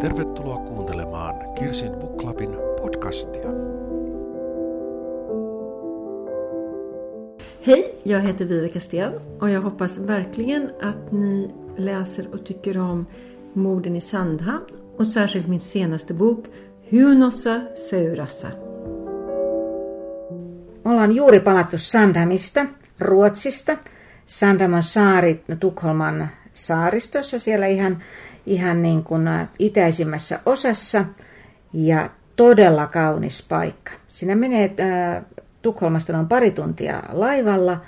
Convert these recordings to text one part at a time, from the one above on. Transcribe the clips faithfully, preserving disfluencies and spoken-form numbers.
Tervetuloa kuuntelemaan Kirsin Book Clubin podcastia. Hej, jag heter Viveca Sten och jag hoppas verkligen att ni läser och tycker om morden i Sandhamn och särskilt min senaste bok Huonossa seurassa. Ollaan juuri palattu Sandhamista, Ruotsista. Sandhamn on saari, no, Tukholman saaristossa, siellä ihan, ihan niin kuin itäisimmässä osassa ja todella kaunis paikka. Siinä menee, äh, Tukholmasta noin pari tuntia laivalla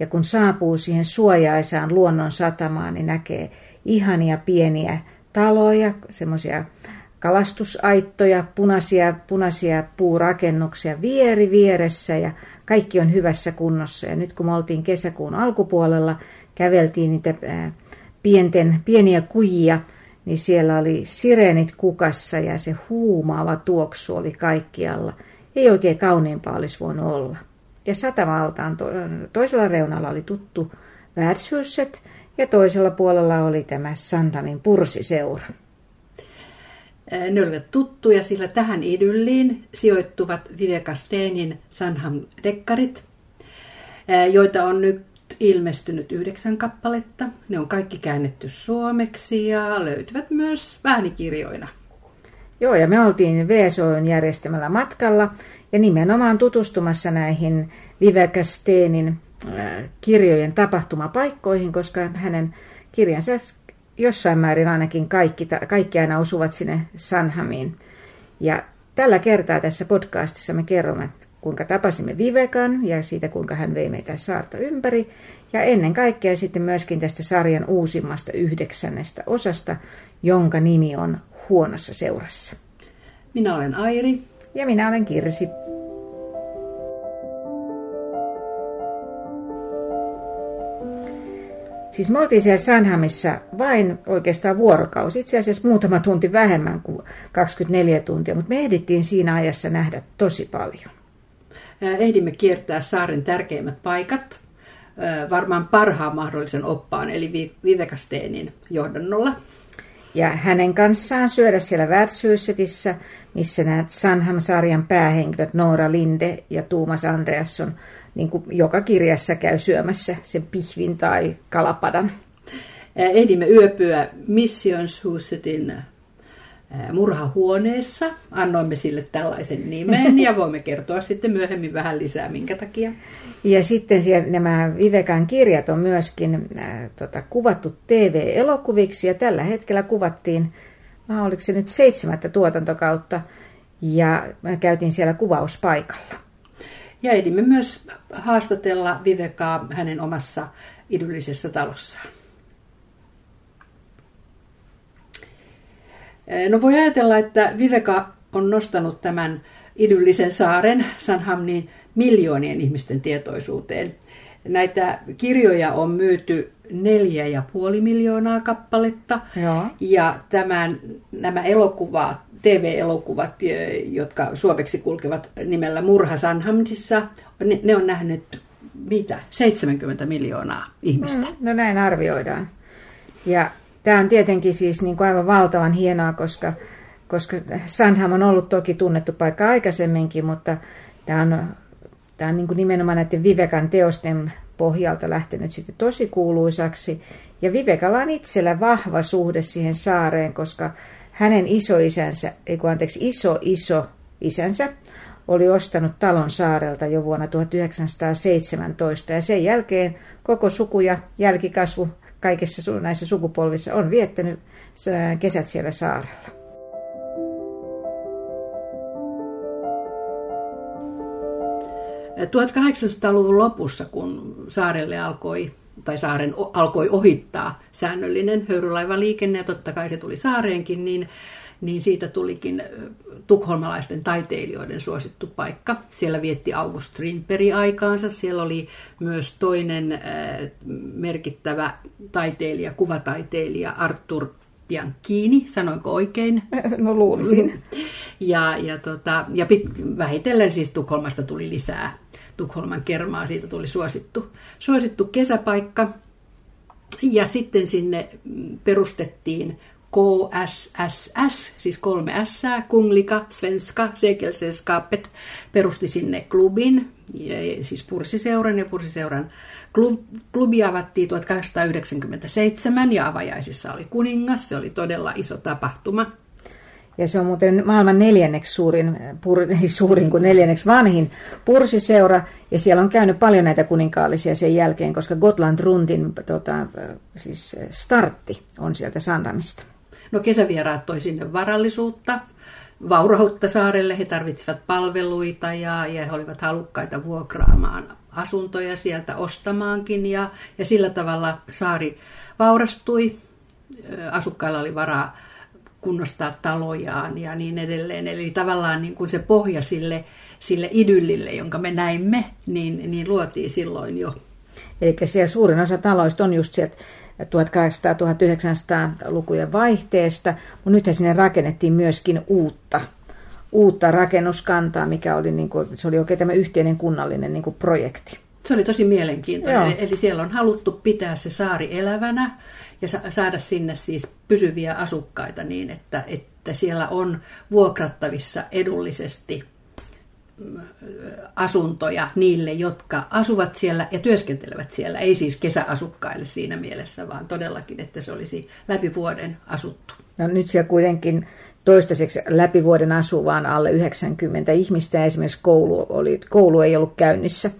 ja kun saapuu siihen suojaisaan luonnon satamaan, niin näkee ihania pieniä taloja, semmoisia kalastusaittoja, punaisia, punaisia puurakennuksia vieri vieressä ja kaikki on hyvässä kunnossa. Ja nyt kun me oltiin kesäkuun alkupuolella, käveltiin niitä pienten, pieniä kujia, niin siellä oli sireenit kukassa ja se huumaava tuoksu oli kaikkialla. Ei oikein kauniimpaa olisi voinut olla. Ja satamaltaan toisella reunalla oli tuttu Värdshusetissa ja toisella puolella oli tämä Sandhamin pursiseura. Ne olivat tuttuja, sillä tähän idylliin sijoittuvat Viveca Stenin Sandhamn-dekkarit, joita on nyt ilmestynyt yhdeksän kappaletta. Ne on kaikki käännetty suomeksi ja löytyvät myös väänikirjoina. Joo, ja me oltiin V S O:n järjestämällä matkalla ja nimenomaan tutustumassa näihin Viveca Stenin kirjojen tapahtumapaikkoihin, koska hänen kirjansa jossain määrin ainakin kaikki, kaikki aina osuvat sinne Sandhamiin. Ja tällä kertaa tässä podcastissa me kerromme, kuinka tapasimme Vivecan ja siitä, kuinka hän vei meitä saarta ympäri. Ja ennen kaikkea sitten myöskin tästä sarjan uusimmasta yhdeksännestä osasta, jonka nimi on Huonossa seurassa. Minä olen Airi. Ja minä olen Kirsi. Siis me oltiin siellä Sandhamissa vain oikeastaan vuorokausi, itse asiassa muutama tunti vähemmän kuin kaksikymmentäneljä tuntia, mutta me ehdittiin siinä ajassa nähdä tosi paljon. Ehdimme kiertää saaren tärkeimmät paikat, varmaan parhaan mahdollisen oppaan, eli Viveca Stenin johdannolla. Ja hänen kanssaan syödä siellä Värdshusetissä, missä nämä Sandham-sarjan päähenkilöt Noora Linde ja Thomas Andreasson niin kuin joka kirjassa käy syömässä sen pihvin tai kalapadan. Ehdimme yöpyä Missionshusetin murhahuoneessa. Annoimme sille tällaisen nimen ja voimme kertoa sitten myöhemmin vähän lisää, minkä takia. Ja sitten siellä nämä Vivecan kirjat on myöskin äh, tota, kuvattu T V-elokuviksi ja tällä hetkellä kuvattiin, ah, oliko se nyt seitsemättä tuotantokautta ja mä käytiin siellä kuvauspaikalla. Ja ehdimme myös haastatella Vivecaa hänen omassa idyllisessä talossaan. No voi ajatella, että Viveca on nostanut tämän idyllisen saaren Sandhamnin miljoonien ihmisten tietoisuuteen. Näitä kirjoja on myyty neljä ja puoli miljoonaa kappaletta. Joo. Ja tämän, nämä elokuvat, T V-elokuvat, jotka suomeksi kulkevat nimellä Murha Sandhamnissa, ne, ne on nähnyt mitä? seitsemänkymmentä miljoonaa ihmistä. Mm, no näin arvioidaan. Ja tämä on tietenkin siis niin kuin aivan valtavan hienoa, koska, koska Sandham on ollut toki tunnettu paikka aikaisemminkin, mutta tämä on, tämä on niin kuin nimenomaan näiden Vivecan teosten pohjalta lähtenyt sitten tosi kuuluisaksi. Ja Vivecalla on itsellä vahva suhde siihen saareen, koska hänen isoisänsä, ei kun anteeksi, iso iso isänsä oli ostanut talon saarelta jo vuonna tuhatyhdeksänsataaseitsemäntoista ja sen jälkeen koko suku ja jälkikasvu kaikissa näissä sukupolvissa on viettänyt kesät siellä saarella. tuhatkahdeksansataaluvun lopussa, kun saarelle alkoi, tai saaren alkoi ohittaa säännöllinen höyrylaivaliikenne, ja totta kai se tuli saareenkin, niin, niin siitä tulikin tukholmalaisten taiteilijoiden suosittu paikka. Siellä vietti August Strindberg aikaansa, siellä oli myös toinen äh, merkittävä taiteilija, kuvataiteilija Artur Bianchini, sanoinko oikein? No luulisin. Ja, ja, tota, ja pit, vähitellen siis Tukholmasta tuli lisää. Tukholman kermaa, siitä tuli suosittu, suosittu kesäpaikka. Ja sitten sinne perustettiin K S S S, siis kolme S, Kungliga Svenska Sekelseskapet, perusti sinne klubin, siis pursiseuran, ja pursiseuran klubi avattiin tuhatkahdeksansataayhdeksänkymmentäseitsemän ja avajaisissa oli kuningas, se oli todella iso tapahtuma. Ja se on muuten maailman neljänneksi suurin, pur, ei suurin kuin neljänneksi vanhin pursiseura. Ja siellä on käynyt paljon näitä kuninkaallisia sen jälkeen, koska Gotland-rundin tota, siis startti on sieltä Sandhamista. No kesävieraat toi sinne varallisuutta, vaurautta saarelle. He tarvitsivat palveluita ja, ja he olivat halukkaita vuokraamaan asuntoja sieltä, ostamaankin. Ja, ja sillä tavalla saari vaurastui. Asukkailla oli varaa kunnostaa talojaan ja niin edelleen. Eli tavallaan niin kuin se pohja sille, sille idyllille, jonka me näimme, niin, niin luotiin silloin jo. Eli siellä suurin osa taloista on just sieltä tuhatkahdeksansataa-tuhatyhdeksänsataa-lukujen vaihteesta, mutta nythän sinne rakennettiin myöskin uutta, uutta rakennuskantaa, mikä oli, niin kuin, se oli oikein tämä yhteinen kunnallinen niin kuin projekti. Se oli tosi mielenkiintoinen. Joo. Eli siellä on haluttu pitää se saari elävänä ja saada sinne siis pysyviä asukkaita niin, että, että siellä on vuokrattavissa edullisesti asuntoja niille, jotka asuvat siellä ja työskentelevät siellä. Ei siis kesäasukkaille siinä mielessä, vaan todellakin, että se olisi läpi vuoden asuttu. No nyt siellä kuitenkin toistaiseksi läpi vuoden asuu vaan alle yhdeksänkymmentä ihmistä. Esimerkiksi koulu, oli, koulu ei ollut käynnissä,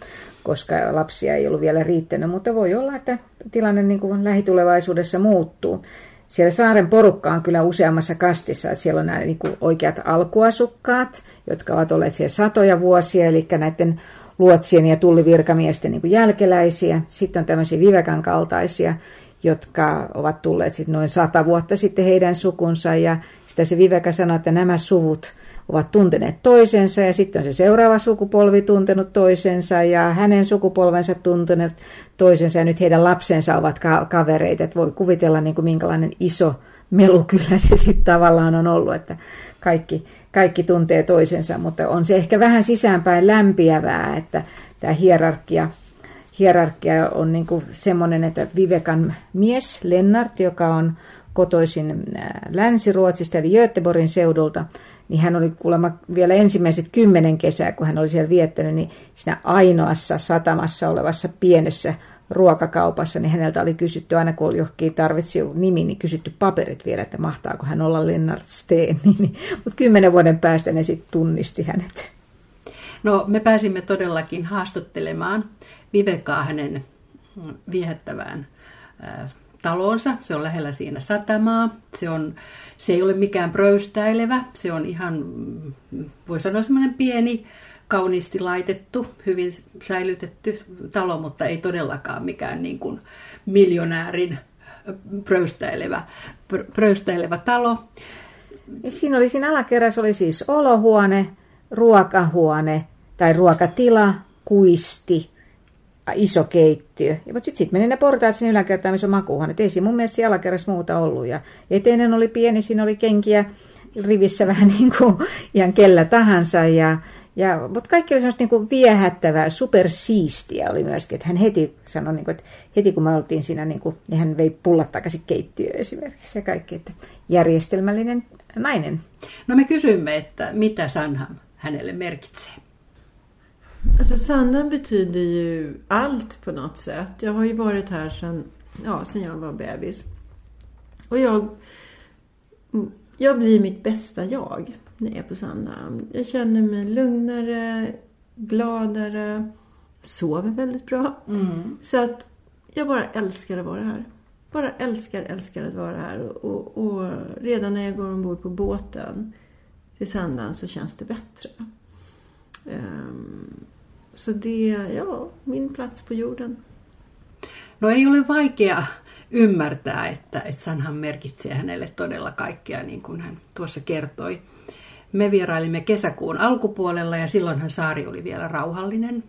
koska lapsia ei ollut vielä riittänyt, mutta voi olla, että tilanne niin kuin lähitulevaisuudessa muuttuu. Siellä saaren porukka on kyllä useammassa kastissa, että siellä on nämä niin kuin oikeat alkuasukkaat, jotka ovat olleet siellä satoja vuosia, eli näiden luotsien ja tullivirkamiesten niin kuin jälkeläisiä. Sitten on tämmöisiä Vivecan kaltaisia, jotka ovat tulleet sit noin sata vuotta sitten heidän sukunsa, ja sitä se Viveca sanoi, että nämä suvut ovat tunteneet toisensa, ja sitten on se seuraava sukupolvi tuntenut toisensa, ja hänen sukupolvensa tunteneet toisensa, ja nyt heidän lapsensa ovat ka- kavereita. Et voi kuvitella, niin kuin minkälainen iso melukylä se sitten tavallaan on ollut, että kaikki, kaikki tuntee toisensa, mutta on se ehkä vähän sisäänpäin lämpiävää, että tämä hierarkia, hierarkia on niin kuin semmoinen, että Vivecan mies Lennart, joka on kotoisin Länsi-Ruotsista, eli Göteborgin seudulta, niin hän oli kuulemma vielä ensimmäiset kymmenen kesää, kun hän oli siellä viettänyt, niin siinä ainoassa satamassa olevassa pienessä ruokakaupassa, niin häneltä oli kysytty, aina kun oli johonkin tarvitsi nimi, niin kysytty paperit vielä, että mahtaako hän olla Lennart Sten. Niin, mutta kymmenen vuoden päästä ne sitten tunnisti hänet. No me pääsimme todellakin haastattelemaan Vivecaa hänen viehättävään äh, talonsa. Se on lähellä siinä satamaa. Se on, se ei ole mikään pröystäilevä. Se on ihan, voi sanoa, semmoinen pieni, kauniisti laitettu, hyvin säilytetty talo, mutta ei todellakaan mikään niin kuin miljonäärin pröystäilevä, pröystäilevä talo. Ja siinä oli, siinä alakerrassa oli siis olohuone, ruokahuone tai ruokatila, kuisti, iso keittiö. Mutta sitten sit meni ne portaat sinne yläkertaan, missä on makuuhuone. Ei siinä mun mielestä siellä alakerrassa muuta ollut. Ja eteinen oli pieni, siinä oli kenkiä rivissä vähän niin kuin ihan kellä tahansa. Ja, ja, mutta kaikki oli semmoista niin kuin viehättävää, supersiistiä oli myöskin. Että hän heti sanoi, niin kuin, että heti kun me oltiin siinä, niin kuin, niin hän vei pullat takaisin keittiöön esimerkiksi ja kaikki. Että järjestelmällinen nainen. No me kysymme, että mitä Sandham hänelle merkitsee. Alltså Sandhamn betyder ju allt på något sätt. Jag har ju varit här sedan, ja, sedan jag var bebis. Och jag, jag blir mitt bästa jag när jag är på Sandhamn. Jag känner mig lugnare, gladare, sover väldigt bra. Mm. Så att jag bara älskar att vara här. Bara älskar, älskar att vara här. Och, och, och redan när jag går ombord på båten till Sandhamn så känns det bättre. Um, Så det, joo, min plats på jorden. No ei ole vaikea ymmärtää, että, että Sandhamn merkitsee hänelle todella kaikkea, niin kuin hän tuossa kertoi. Me vierailimme kesäkuun alkupuolella ja silloinhan saari oli vielä rauhallinen.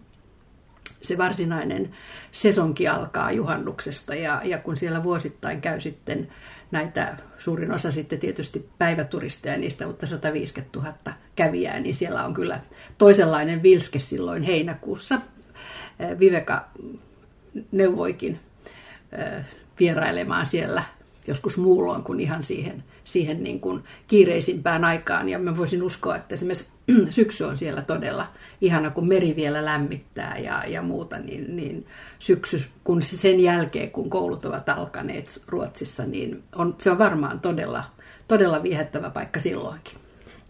Se varsinainen sesonki alkaa juhannuksesta ja, ja kun siellä vuosittain käy sitten näitä, suurin osa sitten tietysti päiväturisteja niistä, mutta sata viisikymmentätuhatta kävijää, niin siellä on kyllä toisenlainen vilske silloin heinäkuussa. Viveca neuvoikin vierailemaan siellä joskus muulloin kuin ihan siihen, siihen niin kuin kiireisimpään aikaan. Ja mä voisin uskoa, että esimerkiksi syksy on siellä todella ihana, kun meri vielä lämmittää ja, ja muuta. Niin, niin syksy, kun sen jälkeen, kun koulut ovat alkaneet Ruotsissa, niin on, se on varmaan todella, todella viehättävä paikka silloinkin.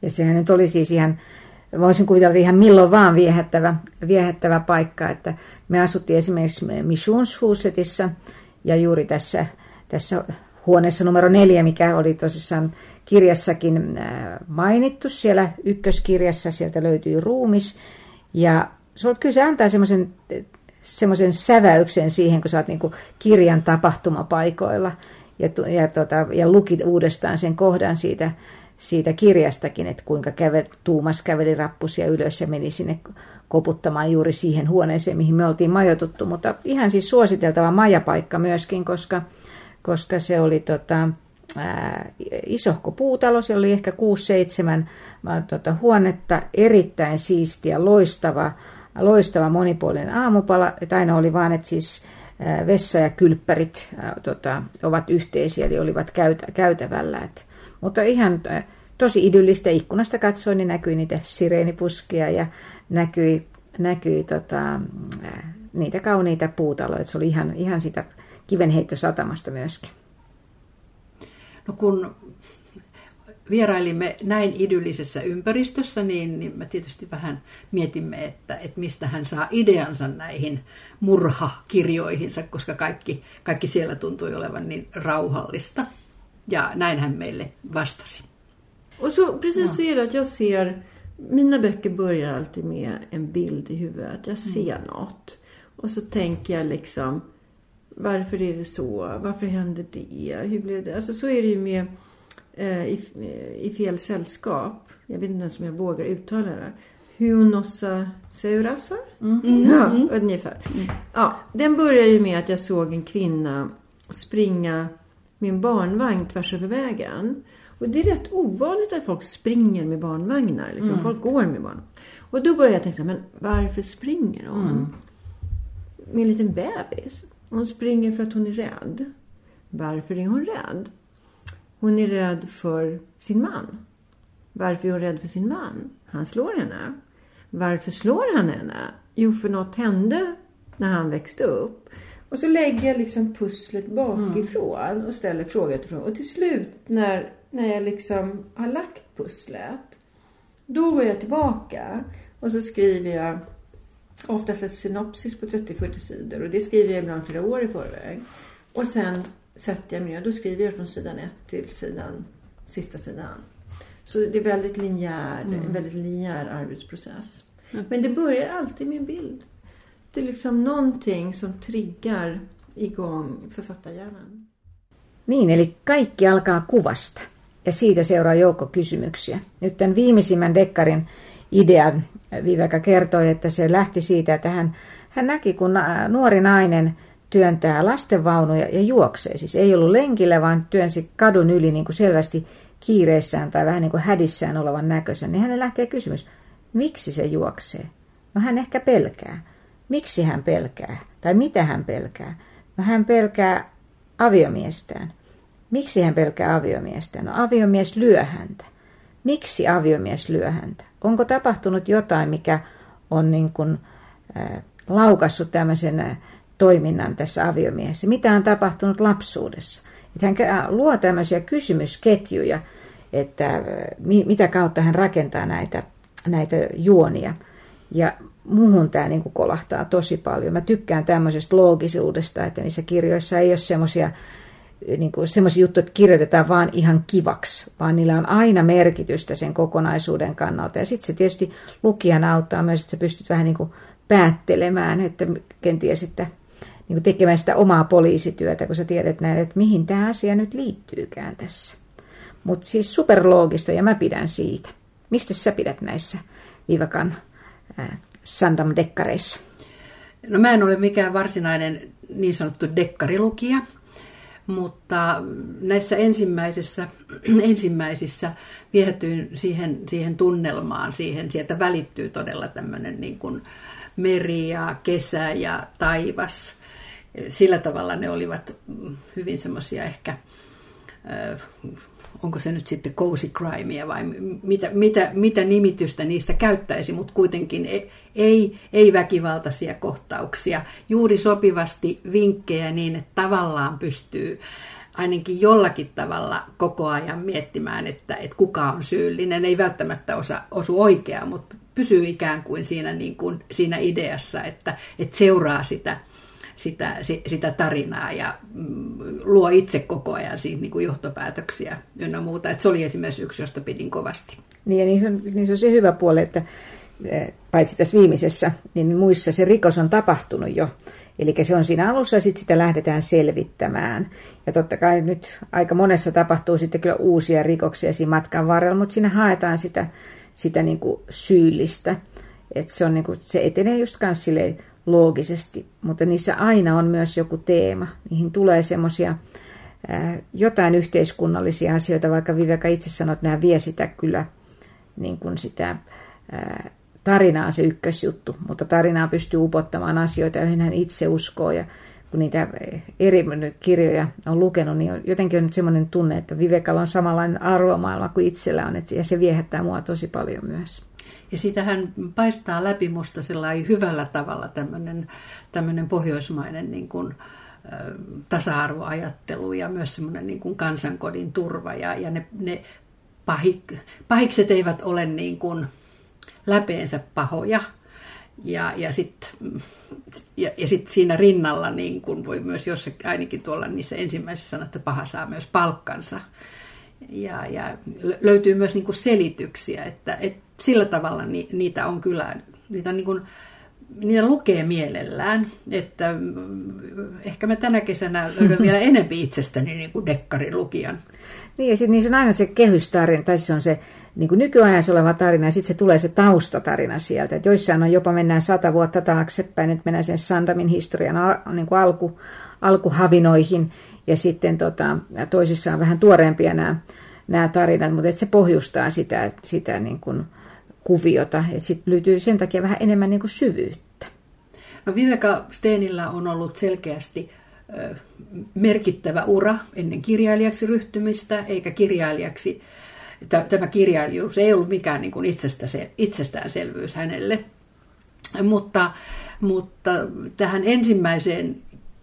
Ja sehän nyt oli siis ihan... Voisin kuvitella ihan milloin vaan viehättävä, viehättävä paikka. Että me asuttiin esimerkiksi Missionshusetissa ja juuri tässä, tässä huoneessa numero neljä, mikä oli tosissaan kirjassakin mainittu. Siellä ykköskirjassa sieltä löytyy ruumis. Ja se on, kyllä se antaa semmoisen, semmoisen säväyksen siihen, kun sä oot niin kuin kirjan tapahtumapaikoilla ja, ja, tota, ja lukit uudestaan sen kohdan siitä. Siitä kirjastakin, että kuinka käve, Tuumas käveli rappusia ylös ja meni sinne koputtamaan juuri siihen huoneeseen, mihin me oltiin majoituttu. Mutta ihan siis suositeltava majapaikka myöskin, koska, koska se oli tota, ää, isohko puutalo. Siellä oli ehkä kuusi seitsemän tota, huonetta, erittäin siistiä, loistava, loistava monipuolinen aamupala. Että aina oli vaan, että siis ää, vessa ja kylppärit ää, tota, ovat yhteisiä, eli olivat käytä, käytävällä, että mutta ihan tosi idyllistä ikkunasta katsoin, niin näkyi niitä sireenipuskia ja näkyi, näkyi tota, niitä kauniita puutaloja. Se oli ihan, ihan sitä kivenheittosatamasta myöskin. No kun vierailimme näin idyllisessä ympäristössä, niin, niin me tietysti vähän mietimme, että, että mistä hän saa ideansa näihin murhakirjoihinsa, koska kaikki, kaikki siellä tuntui olevan niin rauhallista. Ja näin hän meille vastasi. Och så precis så är det att jag ser, mina böcker börjar alltid med en bild i huvudet. Jag ser mm. något. Och så tänker jag liksom, varför är det så? Varför händer det? Hur blev det? Alltså så är det ju med eh, i, i fel sällskap. Jag vet inte ens om jag vågar uttala det. Huonossa seurassa? Mm. Mm. Ja, mm. ungefär. Mm. Ja, den börjar ju med att jag såg en kvinna springa min barnvagn tvärs över vägen. Och det är rätt ovanligt att folk springer med barnvagnar. Liksom. Mm. Folk går med barn. Och då började jag tänka, men varför springer hon? Mm. Min liten bebis. Hon springer för att hon är rädd. Varför är hon rädd? Hon är rädd för sin man. Varför är hon rädd för sin man? Han slår henne. Varför slår han henne? Jo, för något hände när han växte upp. Och så lägger jag liksom pusslet bakifrån mm. och ställer frågor utifrån. Och till slut när, när jag liksom har lagt pusslet, då är jag tillbaka. Och så skriver jag oftast ett synopsis på trettio fyrtio sidor. Och det skriver jag ibland flera år i förväg. Och sen sätter jag mig och då skriver jag från sidan ett till sidan, sista sidan. Så det är väldigt linjär, mm. en väldigt linjär arbetsprocess. Mm. Men det börjar alltid med en bild. Det är liksom någonting som triggar igång författarhjärnan. Niin, eli kaikki alkaa kuvasta ja siitä seuraa joukko kysymyksiä. Nyt tämän viimeisimmän dekkarin idean Viveca kertoi, että se lähti siitä, että hän, hän näki, kun nuori nainen työntää lastenvaunuja ja juoksee. Siis ei ollut lenkillä, vaan työnsi kadun yli niin kuin selvästi kiireessään tai vähän niin kuin hädissään olevan näköisen. Niin hänelle lähtee kysymys, miksi se juoksee? No hän ehkä pelkää. Miksi hän pelkää? Tai mitä hän pelkää? No hän pelkää aviomiestään. Miksi hän pelkää aviomiestään? No aviomies lyö häntä. Miksi aviomies lyö häntä? Onko tapahtunut jotain, mikä on niin kuin, äh, laukassut tämmöisen äh, toiminnan tässä aviomiehessä? Mitä on tapahtunut lapsuudessa? Et hän luo tämmöisiä kysymysketjuja, että äh, mi- mitä kautta hän rakentaa näitä, näitä juonia. Ja muuhun tämä niin kuin kolahtaa tosi paljon. Mä tykkään tämmöisestä loogisuudesta, että niissä kirjoissa ei ole semmoisia niin kuin semmoisia juttuja, että kirjoitetaan vaan ihan kivaksi, vaan niillä on aina merkitystä sen kokonaisuuden kannalta. Ja sitten se tietysti lukijana auttaa myös, että sä pystyt vähän niin kuin päättelemään, että kenties että, niin kuin tekemään sitä omaa poliisityötä, kun sä tiedät näin, että mihin tämä asia nyt liittyykään tässä. Mutta siis superloogista, ja mä pidän siitä. Mistä sä pidät näissä Vivecan Sandhamn-dekkareissa? No mä en ole mikään varsinainen niin sanottu dekkarilukija, mutta näissä ensimmäisissä, ensimmäisissä viehätyin siihen, siihen tunnelmaan, siihen sieltä välittyy todella tämmöinen niin kuin meri ja kesä ja taivas. Sillä tavalla ne olivat hyvin semmoisia ehkä onko se nyt sitten cozy crimea vai mitä, mitä, mitä nimitystä niistä käyttäisi, mutta kuitenkin ei, ei, ei väkivaltaisia kohtauksia, juuri sopivasti vinkkejä niin, että tavallaan pystyy ainakin jollakin tavalla koko ajan miettimään, että, että kuka on syyllinen, ei välttämättä osa, osu oikeaan, mutta pysyy ikään kuin siinä, niin kuin, siinä ideassa, että, että seuraa sitä, sitä, sitä tarinaa ja luo itse koko ajan siitä, niin kuin johtopäätöksiä ynnä muuta. Että se oli esimerkiksi yksi, josta pidin kovasti. Niin, ja niin se on, niin se on se hyvä puoli, että paitsi tässä viimeisessä, niin muissa se rikos on tapahtunut jo. Eli se on siinä alussa ja sitten sitä lähdetään selvittämään. Ja totta kai nyt aika monessa tapahtuu sitten kyllä uusia rikoksia siinä matkan varrella, mutta siinä haetaan sitä, sitä niin kuin syyllistä. Et se, on niin kuin, se etenee just kans silleen loogisesti, mutta niissä aina on myös joku teema. Niihin tulee semmoisia jotain yhteiskunnallisia asioita, vaikka Viveca itse sanoi, että nämä vie sitä kyllä niin kuin sitä... Ää, Tarina on se ykkösjuttu, mutta tarinaa pystyy upottamaan asioita, joihin hän itse uskoo. Ja kun niitä eri kirjoja on lukenut, niin jotenkin on nyt semmoinen tunne, että Vivecalla on samanlainen arvomaailma kuin itsellä on. Ja se viehättää mua tosi paljon myös. Ja siitähän paistaa läpi musta sellainen hyvällä tavalla tämmöinen, tämmöinen pohjoismainen niin kuin tasa-arvoajattelu ja myös semmoinen niin kuin kansankodin turva. Ja, ja ne, ne pahik, pahikset eivät ole niin kuin... läpeensä pahoja ja, ja sitten ja, ja sit siinä rinnalla niin kun voi myös jossakin, ainakin tuolla niissä ensimmäisissä sanoa, että paha saa myös palkkansa ja, ja löytyy myös niin kun selityksiä, että et sillä tavalla ni, niitä on kyllä, niitä, on niin kun, niitä lukee mielellään, että ehkä mä tänä kesänä löydän vielä enempi itsestäni niin kuin dekkarilukijan. Niin ja sitten niin se on aina se kehystarina, tai se on se niin kuin nykyajassa oleva tarina, ja sitten se tulee se taustatarina sieltä. Et joissain on jopa mennään sata vuotta taaksepäin, että mennään sen Sandhamin historian al, niin kuin alku, alkuhavinoihin, ja sitten tota, toisissaan vähän tuoreempia nämä, nämä tarinat, mutta se pohjustaa sitä, sitä niin kuin kuviota, että sitten löytyy sen takia vähän enemmän niin kuin syvyyttä. No Viveca Stenillä on ollut selkeästi ö, merkittävä ura ennen kirjailijaksi ryhtymistä, eikä kirjailijaksi Tämä kirjailijuus ei ollut mikään niin kuin itsestäänselvyys hänelle, mutta, mutta tähän ensimmäiseen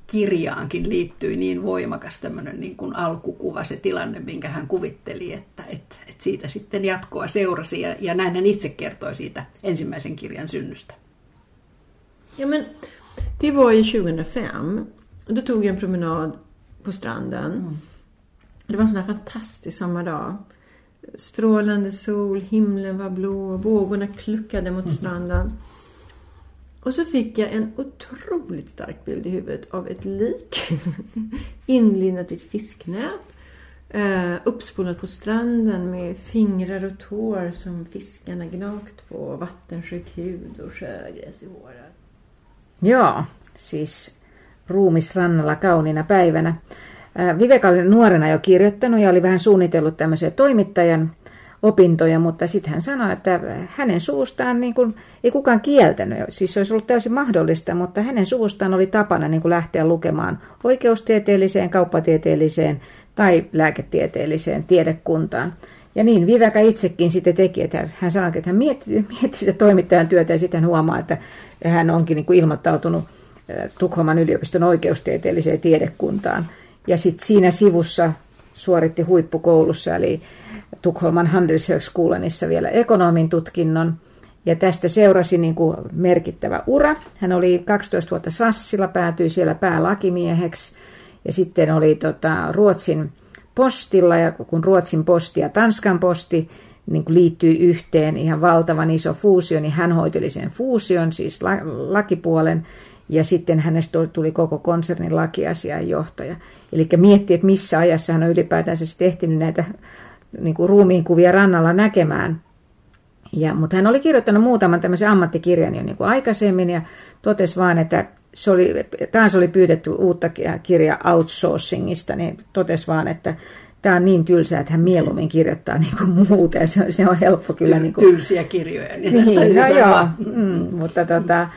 kirjaankin liittyi niin voimakas tämmöinen niin kuin alkukuva, se tilanne, minkä hän kuvitteli, että, että, että siitä sitten jatkoa seurasi ja, ja näin hän itse kertoi siitä ensimmäisen kirjan synnystä. Ja men, det var i tjugohundrafem, då tog jag en promenad på stranden. Mm. Det var en sån fantastisk sommardag. Strålande sol, himlen var blå, vågorna kluckade mot stranden. Och så fick jag en otroligt stark bild i huvudet av ett lik inlindat i ett fisknät, uppspolat på stranden med fingrar och tår som fiskarna gnagt på, vattensjuk hud och sjögräs i håret. Ja, siis ruumis rannalla kauniina päivänä. Viveca oli nuorena jo kirjoittanut ja oli vähän suunnitellut tämmöisiä toimittajan opintoja, mutta sitten hän sanoi, että hänen suvustaan niin kuin, ei kukaan kieltänyt, siis se olisi ollut täysin mahdollista, mutta hänen suvustaan oli tapana niin kuin lähteä lukemaan oikeustieteelliseen, kauppatieteelliseen tai lääketieteelliseen tiedekuntaan. Ja niin Viveca itsekin sitten teki, että hän sanoi, että hän mietti, mietti sitä toimittajan työtä ja sitten hän huomaa, että hän onkin niin kuin ilmoittautunut Tukholman yliopiston oikeustieteelliseen tiedekuntaan. Ja sitten siinä sivussa suoritti huippukoulussa, eli Tukholman Handelshögskolanissa vielä ekonomin tutkinnon. Ja tästä seurasi niin kuin merkittävä ura. Hän oli kaksitoista vuotta Sassilla, päätyi siellä päälakimieheksi. Ja sitten oli tota, Ruotsin postilla, ja kun Ruotsin posti ja Tanskan posti niin kuin liittyi yhteen, ihan valtavan iso fuusio, niin hän hoiteli sen fuusion, siis la- lakipuolen. Ja sitten hänestä tuli koko konsernin lakiasiainjohtaja. Eli miettii, että missä ajassa hän on ylipäätänsä sitten ehtinyt näitä niin kuin ruumiinkuvia rannalla näkemään. Ja, mutta hän oli kirjoittanut muutaman tämmöisen ammattikirjan jo niin kuin aikaisemmin ja totesi vaan, että se oli, taas oli pyydetty uutta kirjaa outsourcingista, niin totesi vaan, että tämä on niin tylsää, että hän mieluummin kirjoittaa niin kuin muuta ja se on, se on helppo kyllä. Tyl, niin kuin... Tylsiä kirjoja. Niin, niin no, joo, mm, mutta tota...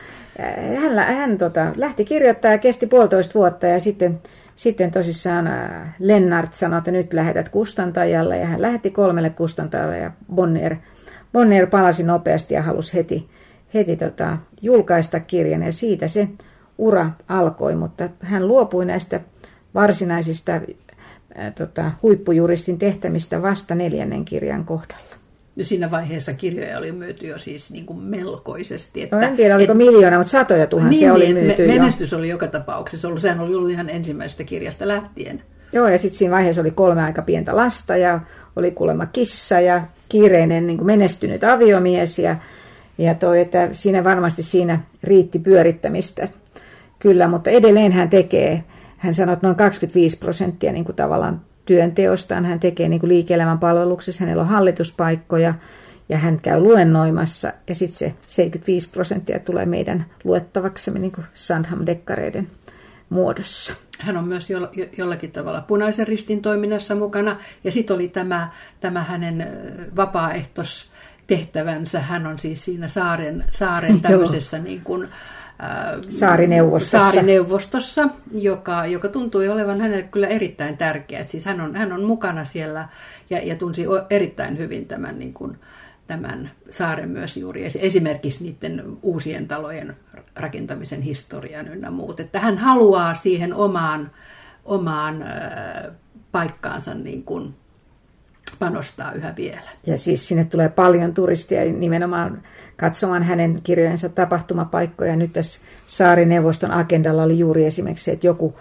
hän, hän tota, lähti kirjoittamaan ja kesti puolitoista vuotta ja sitten, sitten tosissaan Lennart sanoi, että nyt lähetät kustantajalle ja hän lähetti kolmelle kustantajalle ja Bonnier, Bonnier palasi nopeasti ja halusi heti, heti tota, julkaista kirjan ja siitä se ura alkoi, mutta hän luopui näistä varsinaisista ää, tota, huippujuristin tehtämistä vasta neljännen kirjan kohdalla. Ja siinä vaiheessa kirjoja oli myyty jo siis niin kuin melkoisesti. Että, no en tiedä, oliko et, miljoona, mutta satoja tuhansia niin, oli myyty me, Menestys jo. Oli joka tapauksessa ollut. Sehän oli ollut ihan ensimmäisestä kirjasta lähtien. Joo, ja sitten siinä vaiheessa oli kolme aika pientä lasta ja oli kuulemma kissa ja kiireinen niin kuin menestynyt aviomies. Ja, ja toi, että siinä varmasti siinä riitti pyörittämistä. Kyllä, mutta edelleen hän tekee, hän sanoi, että noin kaksikymmentäviisi prosenttia niin kuin tavallaan työnteostaan hän tekee niin kuin liike-elämän palveluksessa, hänellä on hallituspaikkoja ja hän käy luennoimassa ja sitten se seitsemänkymmentäviisi prosenttia tulee meidän luettavaksemme niin kuin Sandham-dekkareiden muodossa. Hän on myös jo, jo, jollakin tavalla Punaisen Ristin toiminnassa mukana ja sitten oli tämä, tämä hänen vapaaehtoistehtävänsä, hän on siis siinä saaren, saaren tämmöisessä niin kuin Saarineuvostossa. Saarineuvostossa, joka, joka tuntui olevan hänelle kyllä erittäin tärkeää. Siis hän on, hän on mukana siellä ja, ja tunsi erittäin hyvin tämän, niin kuin, tämän saaren myös juuri. Esimerkiksi niiden uusien talojen rakentamisen historian ynnä muut. Että hän haluaa siihen omaan, omaan äh, paikkaansa niin kuin panostaa yhä vielä. Ja siis sinne tulee paljon turistia nimenomaan katsomaan hänen kirjojensa tapahtumapaikkoja. Nyt tässä saarineuvoston agendalla oli juuri esimerkiksi se, että joku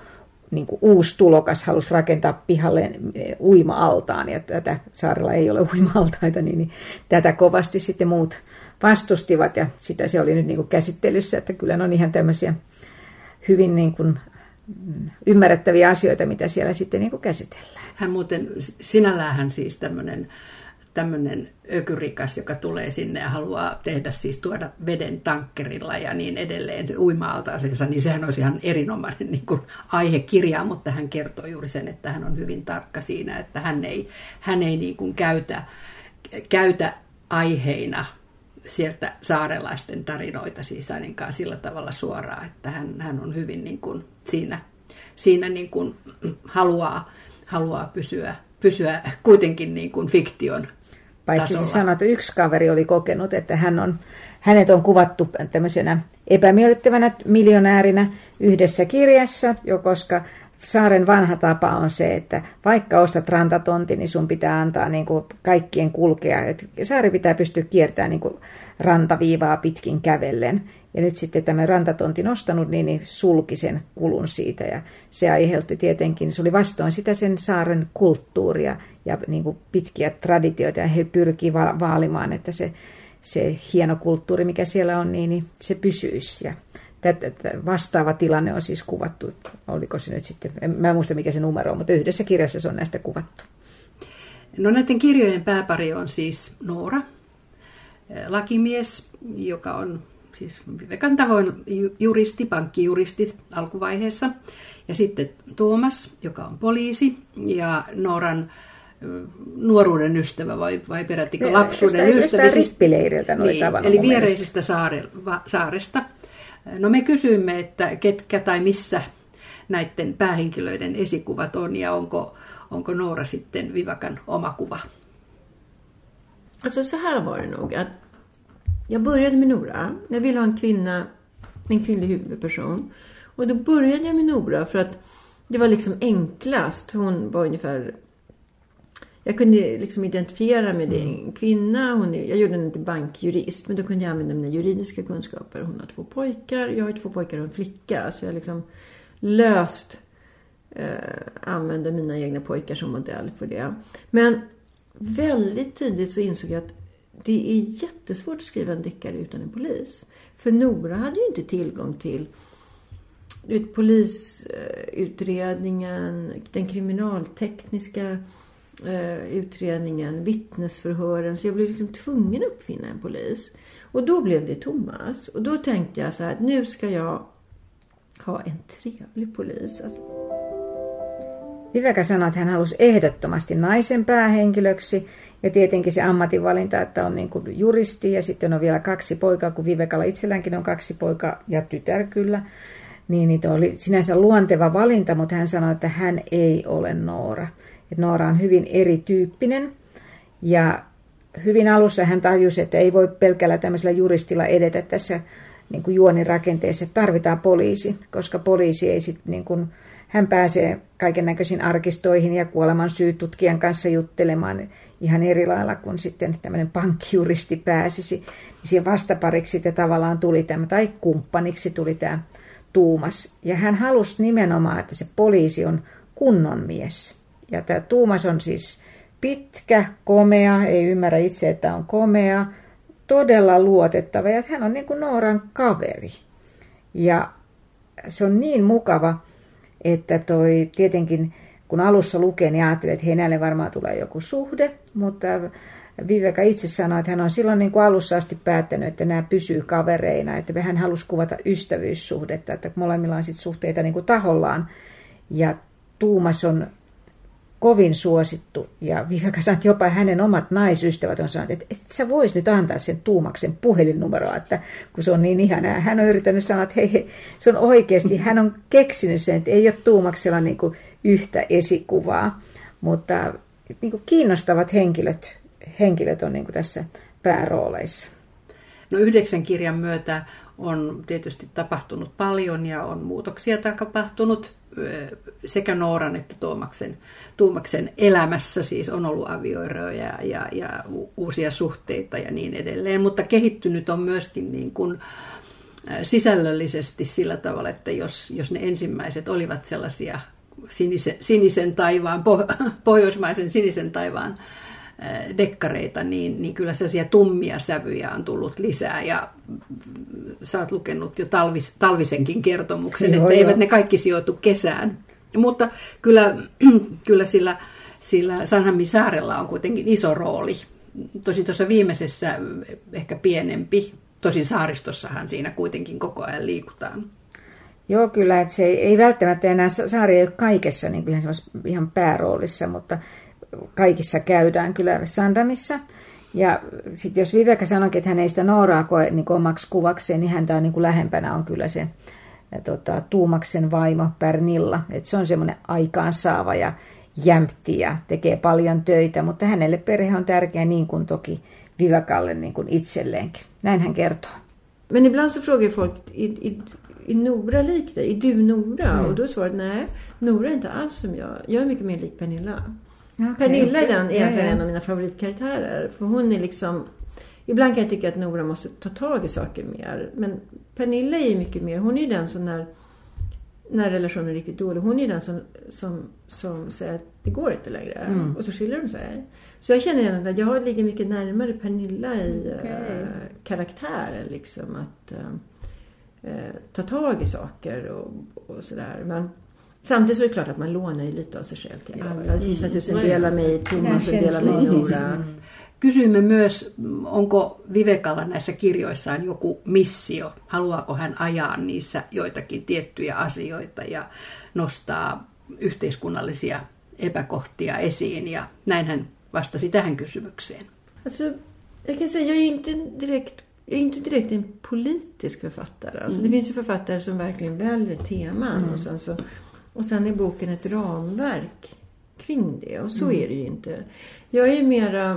niin kuin uusi tulokas halusi rakentaa pihalleen uima-altaan, ja tätä saarella ei ole uima-altaita, niin, niin tätä kovasti sitten muut vastustivat, ja sitä se oli nyt niin kuin käsittelyssä, että kyllä ne on ihan tämmöisiä hyvin niin kuin ymmärrettäviä asioita, mitä siellä sitten niin kuin käsitellään. Hän muuten, sinällään hän siis tämmöinen tämmöinen ökyrikas, joka tulee sinne ja haluaa tehdä siis tuoda veden tankkerilla ja niin edelleen se uima-altaaseensa, niin sehän olisi ihan erinomainen niin kuin aihe kirjaa, mutta hän kertoo juuri sen, että hän on hyvin tarkka siinä, että hän ei, hän ei niin kuin käytä, käytä aiheina sieltä saarelaisten tarinoita siis ainakaan sillä tavalla suoraan, että hän, hän on hyvin niin kuin siinä, siinä niin kuin haluaa, haluaa pysyä, pysyä kuitenkin niin kuin fiktion. Paitsi se sanoi, että yksi kaveri oli kokenut, että hän on, hänet on kuvattu tämmöisenä epämiellyttävänä miljonäärinä yhdessä kirjassa, jo koska saaren vanha tapa on se, että vaikka ostat rantatontin, niin sun pitää antaa niin kuin kaikkien kulkea. Et saari pitää pystyä kiertämään niin kuin rantaviivaa pitkin kävellen. Ja nyt sitten tämä rantatontin ostanut, niin, niin sulki sen kulun siitä. Ja se aiheutti tietenkin, se oli vastoin sitä sen saaren kulttuuria ja niin kuin pitkiä traditioita. Ja he pyrkii va- vaalimaan, että se, se hieno kulttuuri, mikä siellä on, niin, niin se pysyisi. Ja tätä, vastaava tilanne on siis kuvattu. Oliko se nyt sitten, mä en muista mikä se numero on, mutta yhdessä kirjassa se on näistä kuvattu. No näiden kirjojen pääpari on siis Noora, lakimies, joka on siis Vivecan tavoin juristi, pankkijuristit alkuvaiheessa. Ja sitten Thomas, joka on poliisi. Ja Nooran nuoruuden ystävä vai, vai perätikö lapsuuden ystävä. Ystävä rippileiriltä noin niin, tavalla. Eli viereisestä saare, va, saaresta. No me kysyimme, että ketkä tai missä näiden päähenkilöiden esikuvat on ja onko, onko Noora sitten Vivecan oma kuva. Alltså så här var det nog att jag började med Noora. Jag ville ha en kvinna, en kvinnlig huvudperson. Och då började jag med Noora för att det var liksom enklast. Hon var ungefär, jag kunde liksom identifiera mig med en kvinna. Hon, jag gjorde henne till bankjurist, men då kunde jag använda mina juridiska kunskaper. Hon har två pojkar, jag har två pojkar och en flicka. Så jag liksom löst eh, använde mina egna pojkar som modell för det. Men väldigt tidigt så insåg jag att det är jättesvårt att skriva en deckare utan en polis. För Noora hade ju inte tillgång till ut, polisutredningen, den kriminaltekniska eh, utredningen, vittnesförhören. Så jag blev liksom tvungen att uppfinna en polis. Och då blev det Thomas. Och då tänkte jag så här, nu ska jag ha en trevlig polis. Alltså. Viveca sanoi, että hän halusi ehdottomasti naisen päähenkilöksi. Ja tietenkin se ammatinvalinta, että on niin kuin juristi ja sitten on vielä kaksi poikaa, kun Vivecalla itselläänkin on kaksi poikaa ja tytär kyllä. Niin, niin tuo oli sinänsä luonteva valinta, mutta hän sanoi, että hän ei ole Noora. Että Noora on hyvin erityyppinen ja hyvin alussa hän tajusi, että ei voi pelkällä tämmöisellä juristilla edetä tässä niin kuin juonirakenteessa. Tarvitaan poliisi, koska poliisi ei sitten niin kuin... Hän pääsee kaikennäköisiin arkistoihin ja kuoleman syytutkijan kanssa juttelemaan ihan eri lailla kuin sitten tämmöinen pankkijuristi pääsisi. Siihen vastapariksi sitten tavallaan tuli tämä, tai kumppaniksi tuli tämä Thomas. Ja hän halusi nimenomaan, että se poliisi on kunnon mies. Ja tämä Thomas on siis pitkä, komea, ei ymmärrä itse, että on komea, todella luotettava. Ja hän on niin kuin Nooran kaveri. Ja se on niin mukava... Että toi, tietenkin, kun alussa lukee, niin ajattelee, että hei, näille varmaan tulee joku suhde, mutta Viveca itse sanoi, että hän on silloin niin kuin alussa asti päättänyt, että nämä pysyy kavereina, että hän halusi kuvata ystävyyssuhdetta, että molemmilla on sitten suhteita niin kuin tahollaan. Ja Thomas on kovin suosittu, ja Viveca sanoi, että jopa hänen omat naisystävät on sanonut, että et sä vois nyt antaa sen Thomasen puhelinnumeroa, että kun se on niin ihanaa. Hän on yrittänyt sanoa, että hei, hei, se on oikeasti, hän on keksinyt sen, että ei ole Thomasella niin kuin yhtä esikuvaa, mutta niin kuin kiinnostavat henkilöt, henkilöt on niin kuin tässä päärooleissa. No yhdeksän kirjan myötä on tietysti tapahtunut paljon ja on muutoksia tapahtunut. Sekä Nooran että Thomasen, Thomasen elämässä siis on ollut avioeroja ja, ja, ja uusia suhteita ja niin edelleen, mutta kehittynyt on myöskin niin kuin sisällöllisesti sillä tavalla, että jos, jos ne ensimmäiset olivat sellaisia sinisen, sinisen taivaan, pohjoismaisen sinisen taivaan dekkareita, niin, niin kyllä sellaisia tummia sävyjä on tullut lisää ja sä oot lukenut jo talvis, talvisenkin kertomuksen, joo, että joo. Eivät ne kaikki sijoitu kesään. Mutta kyllä, kyllä sillä, sillä Sandhamin saarella on kuitenkin iso rooli. Tosin tuossa viimeisessä ehkä pienempi, tosin saaristossahan siinä kuitenkin koko ajan liikutaan. Joo, kyllä, että se ei, ei välttämättä enää saari ei ole kaikessa niin ihan, ihan pääroolissa, mutta kaikissa käydään kyllä Sandhamissa. Ja sitten jos Viveca sanoikin, että hän ei sitä Nooraa koe niin omaksi kuvakseen, niin häntä on niin lähempänä on kyllä se tota, Thomasen vaimo Pernilla. Et se on semmoinen aikaansaava ja jämpti ja tekee paljon töitä, mutta hänelle perhe on tärkeä niin kuin toki Vivecalle niin kuin itselleenkin. Näin hän kertoo. Men ibland så frågar folk, är Noora lik dig? Är du Noora? Och då svarar nej, Noora är inte alls som jag. Jag är mycket mer lik Pernilla. Okay. Pernilla är den, egentligen en av mina favoritkaraktärer. För hon är liksom... Ibland kan jag tycka att Noora måste ta tag i saker mer. Men Pernilla är ju mycket mer... Hon är ju den som när, när relationen är riktigt dålig. Hon är ju den som, som, som säger att det går inte längre. Mm. Och så skiljer de sig. Så jag känner igen att jag ligger mycket närmare Pernilla i okay. äh, karaktären. Liksom, att äh, ta tag i saker och, och sådär. Men... Samtidigt så är det klart att man lånar ju lite av sig själv till alla. Lisa tusen delar mig, Thomas delar mig, Noora. Kysymme myös, onko Vivecalla näissä kirjoissaan joku missio? Haluaako hän ajaa niissä joitakin tiettyjä asioita ja nostaa yhteiskunnallisia epäkohtia esiin? Ja näin hän vastasi tähän kysymykseen. Alltså, jag kan säga, jag är inte direkt, jag är inte direkt en politisk författare. Alltså, mm. Det finns ju författare som verkligen väljer teman mm. och sen så... Och sen är boken ett ramverk kring det. Och så mm. är det ju inte. Jag är mera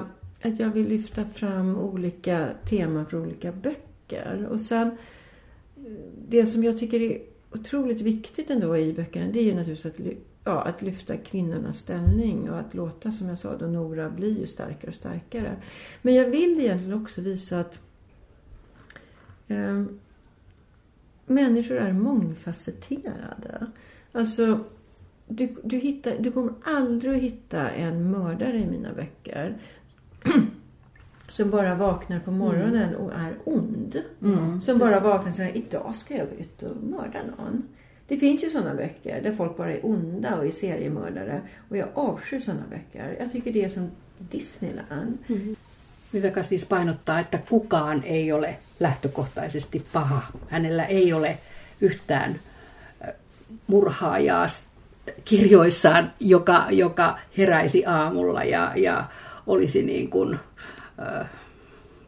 att jag vill lyfta fram olika teman från olika böcker. Och sen det som jag tycker är otroligt viktigt ändå i böckerna. Det är ju naturligtvis att, ja, att lyfta kvinnornas ställning. Och att låta, som jag sa, då Noora blir ju starkare och starkare. Men jag vill egentligen också visa att... Eh, människor är mångfacetterade. Alltså, du, du, hittar, du kommer aldrig att hitta en mördare i mina böcker som bara vaknar på morgonen och är ond. Mm. Som bara vaknar och säger, idag ska jag gå ut och mörda någon. Det finns ju sådana böcker där folk bara är onda och är seriemördare. Och jag avskyr sådana böcker. Jag tycker det är som Disneyland. Mm. Viveca siis painottaa, että kukaan ei ole lähtökohtaisesti paha. Hänellä ei ole yhtään murhaajaa kirjoissaan joka, joka heräisi aamulla ja, ja olisi niin kuin äh,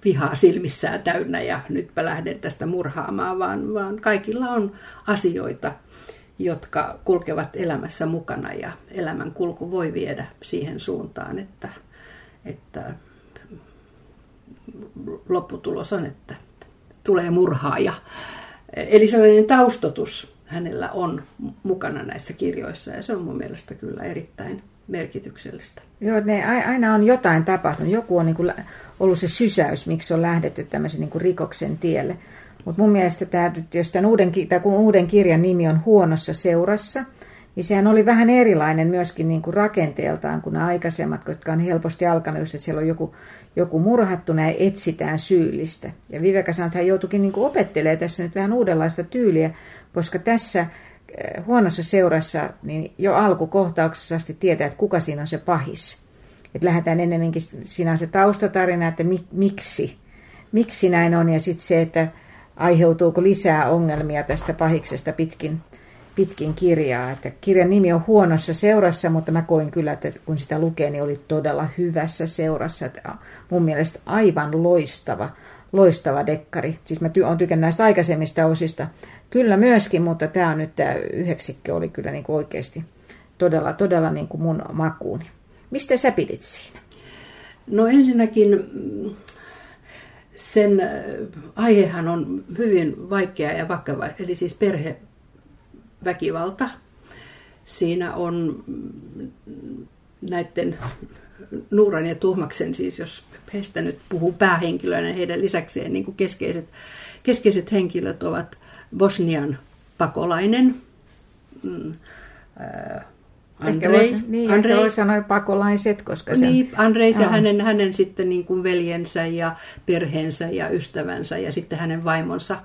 vihaa silmissään täynnä ja nytpä lähden tästä murhaamaan, vaan, vaan kaikilla on asioita, jotka kulkevat elämässä mukana ja elämän kulku voi viedä siihen suuntaan, että, että lopputulos on, että tulee murhaaja. Eli sellainen taustoitus hänellä on mukana näissä kirjoissa ja se on mun mielestä kyllä erittäin merkityksellistä. Joo, ne aina on jotain tapahtunut. Joku on niin kuin ollut se sysäys, miksi on lähdetty tämmöisen niin kuin rikoksen tielle. Mutta mun mielestä tämä, jos tämän uuden, tai kun uuden kirjan nimi on Huonossa seurassa, niin sehän oli vähän erilainen myöskin niin kuin rakenteeltaan kuin nämä aikaisemmat, jotka on helposti alkanut, just, että siellä on joku, joku murhattuna ja etsitään syyllistä. Ja Viveca sanoi, että hän joutuikin niin kuin opettelemaan tässä nyt vähän uudenlaista tyyliä, koska tässä Huonossa seurassa niin jo alkukohtauksessa asti tietää, että kuka siinä on se pahis. Että lähdetään ennemminkin, siinä on se taustatarina, että mi, miksi, miksi näin on ja sitten se, että aiheutuuko lisää ongelmia tästä pahiksesta pitkin, pitkin kirjaa. Että kirjan nimi on Huonossa seurassa, mutta mä koin kyllä, että kun sitä lukee, niin oli todella hyvässä seurassa. Että mun mielestä aivan loistava, loistava dekkari. Siis mä ty- oon tykännyt näistä aikaisemmista osista kyllä myöskin, mutta tämä on nyt tämä yhdeksikkö oli kyllä niin kuin oikeasti todella, todella niin kuin mun makuuni. Mistä sä pidit siinä? No ensinnäkin sen aihehan on hyvin vaikea ja vakava, eli siis perheväkivalta. Siinä on näiden Nooran ja Tuhmaksen, siis jos heistä nyt puhuu päähenkilöinä, heidän lisäkseen niin kuin keskeiset, keskeiset henkilöt ovat Bosnian pakolainen, Andrei. Niin, Andrei voi sanoa pakolaiset, koska sen... Niin, Andrei ja hänen, hänen sitten niin kuin veljensä ja perheensä ja ystävänsä ja sitten hänen vaimonsa